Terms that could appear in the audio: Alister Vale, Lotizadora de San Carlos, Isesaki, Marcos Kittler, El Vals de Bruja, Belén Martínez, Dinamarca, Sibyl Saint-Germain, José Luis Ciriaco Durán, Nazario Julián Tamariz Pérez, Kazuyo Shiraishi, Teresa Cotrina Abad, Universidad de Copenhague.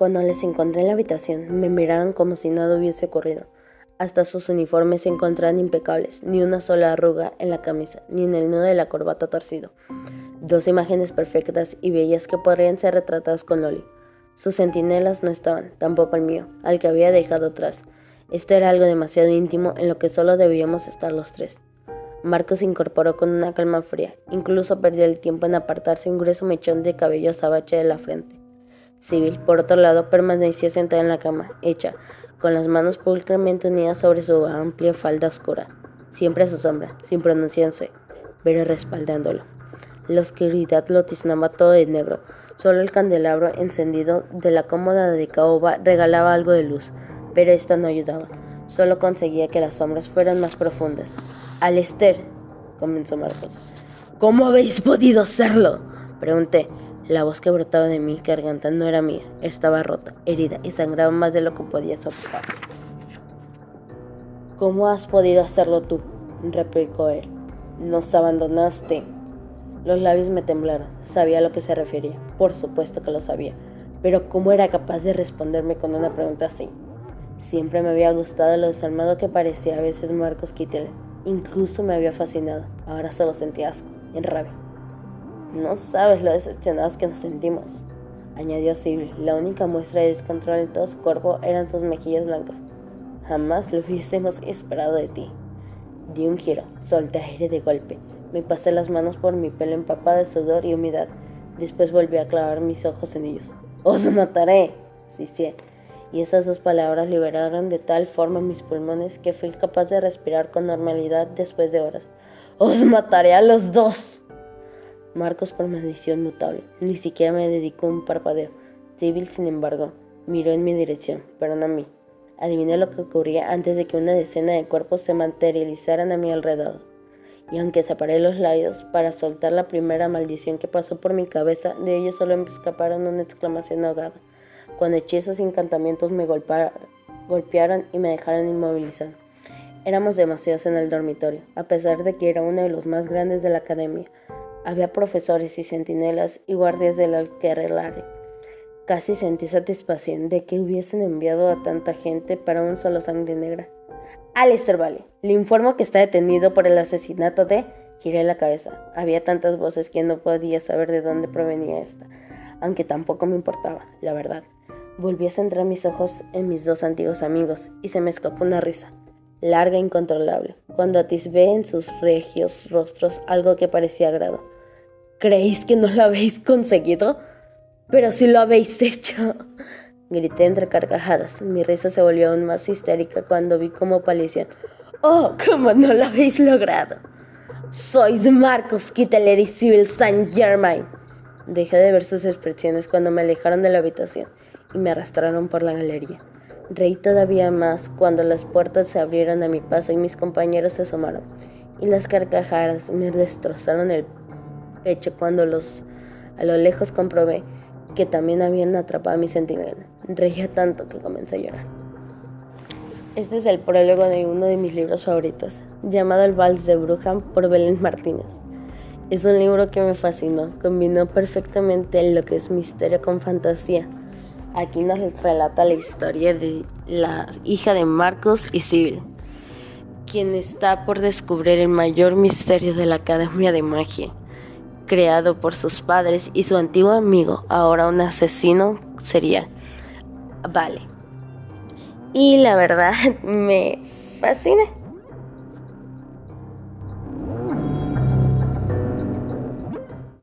Cuando les encontré en la habitación, me miraron como si nada hubiese ocurrido. Hasta sus uniformes se encontraban impecables, ni una sola arruga en la camisa, ni en el nudo de la corbata torcido. Dos imágenes perfectas y bellas que podrían ser retratadas con óleo. Sus centinelas no estaban, tampoco el mío, al que había dejado atrás. Esto era algo demasiado íntimo en lo que solo debíamos estar los tres. Marcos se incorporó con una calma fría, incluso perdió el tiempo en apartarse un grueso mechón de cabello azabache de la frente. Sibyl, por otro lado, permanecía sentada en la cama, hecha, con las manos pulcramente unidas sobre su amplia falda oscura, siempre a su sombra, sin pronunciarse, pero respaldándolo. La oscuridad lo tiznaba todo de negro, solo el candelabro encendido de la cómoda de caoba regalaba algo de luz, pero esta no ayudaba, solo conseguía que las sombras fueran más profundas. «Alister», comenzó Marcos. «¿Cómo habéis podido hacerlo?», pregunté. La voz que brotaba de mi garganta no era mía, estaba rota, herida y sangraba más de lo que podía soportar. «¿Cómo has podido hacerlo tú?», replicó él. «Nos abandonaste». Los labios me temblaron, sabía a lo que se refería, por supuesto que lo sabía, pero ¿cómo era capaz de responderme con una pregunta así? Siempre me había gustado lo desalmado que parecía a veces Marcos Kittler, incluso me había fascinado, ahora solo sentía asco, en rabia. «No sabes lo decepcionados que nos sentimos», añadió Sibyl. La única muestra de descontrol en todo su cuerpo eran sus mejillas blancas. «Jamás lo hubiésemos esperado de ti». Di un giro, solté aire de golpe, me pasé las manos por mi pelo empapado de sudor y humedad, después volví a clavar mis ojos en ellos. «¡Os mataré!», sisié, y esas dos palabras liberaron de tal forma mis pulmones que fui capaz de respirar con normalidad después de horas. «¡Os mataré a los dos!». Marcos permaneció inmutable, ni siquiera me dedicó un parpadeo. Sibyl, sin embargo, miró en mi dirección, pero no a mí. Adiviné lo que ocurría antes de que una decena de cuerpos se materializaran a mi alrededor. Y aunque separé los labios para soltar la primera maldición que pasó por mi cabeza, de ellos solo me escaparon una exclamación ahogada, cuando hechizos y encantamientos me golpearon y me dejaron inmovilizado. Éramos demasiados en el dormitorio, a pesar de que era uno de los más grandes de la academia. Había profesores y centinelas y guardias del alquiler. Casi sentí satisfacción de que hubiesen enviado a tanta gente para un solo sangre negra. «Alister Vale, le informo que está detenido por el asesinato de...». Giré la cabeza. Había tantas voces que no podía saber de dónde provenía esta, aunque tampoco me importaba, la verdad. Volví a centrar mis ojos en mis dos antiguos amigos y se me escapó una risa. Larga e incontrolable, cuando atisbé en sus regios rostros algo que parecía agrado. «¿Creéis que no lo habéis conseguido? Pero sí lo habéis hecho», grité entre carcajadas. Mi risa se volvió aún más histérica cuando vi cómo palidecían. «¡Oh, cómo no lo habéis logrado! ¡Sois Marcos Kittler y Sibyl Saint-Germain!». Dejé de ver sus expresiones cuando me alejaron de la habitación y me arrastraron por la galería. Reí todavía más cuando las puertas se abrieron a mi paso y mis compañeros se asomaron, y las carcajadas me destrozaron el pecho cuando a lo lejos comprobé que también habían atrapado a mi centinela. Reía tanto que comencé a llorar. Este es el prólogo de uno de mis libros favoritos, llamado El Vals de Bruja por Belén Martínez. Es un libro que me fascinó, combinó perfectamente lo que es misterio con fantasía. Aquí nos relata la historia de la hija de Marcos y Sibyl, quien está por descubrir el mayor misterio de la Academia de Magia, creado por sus padres y su antiguo amigo, ahora un asesino serial. Vale. Y la verdad me fascina.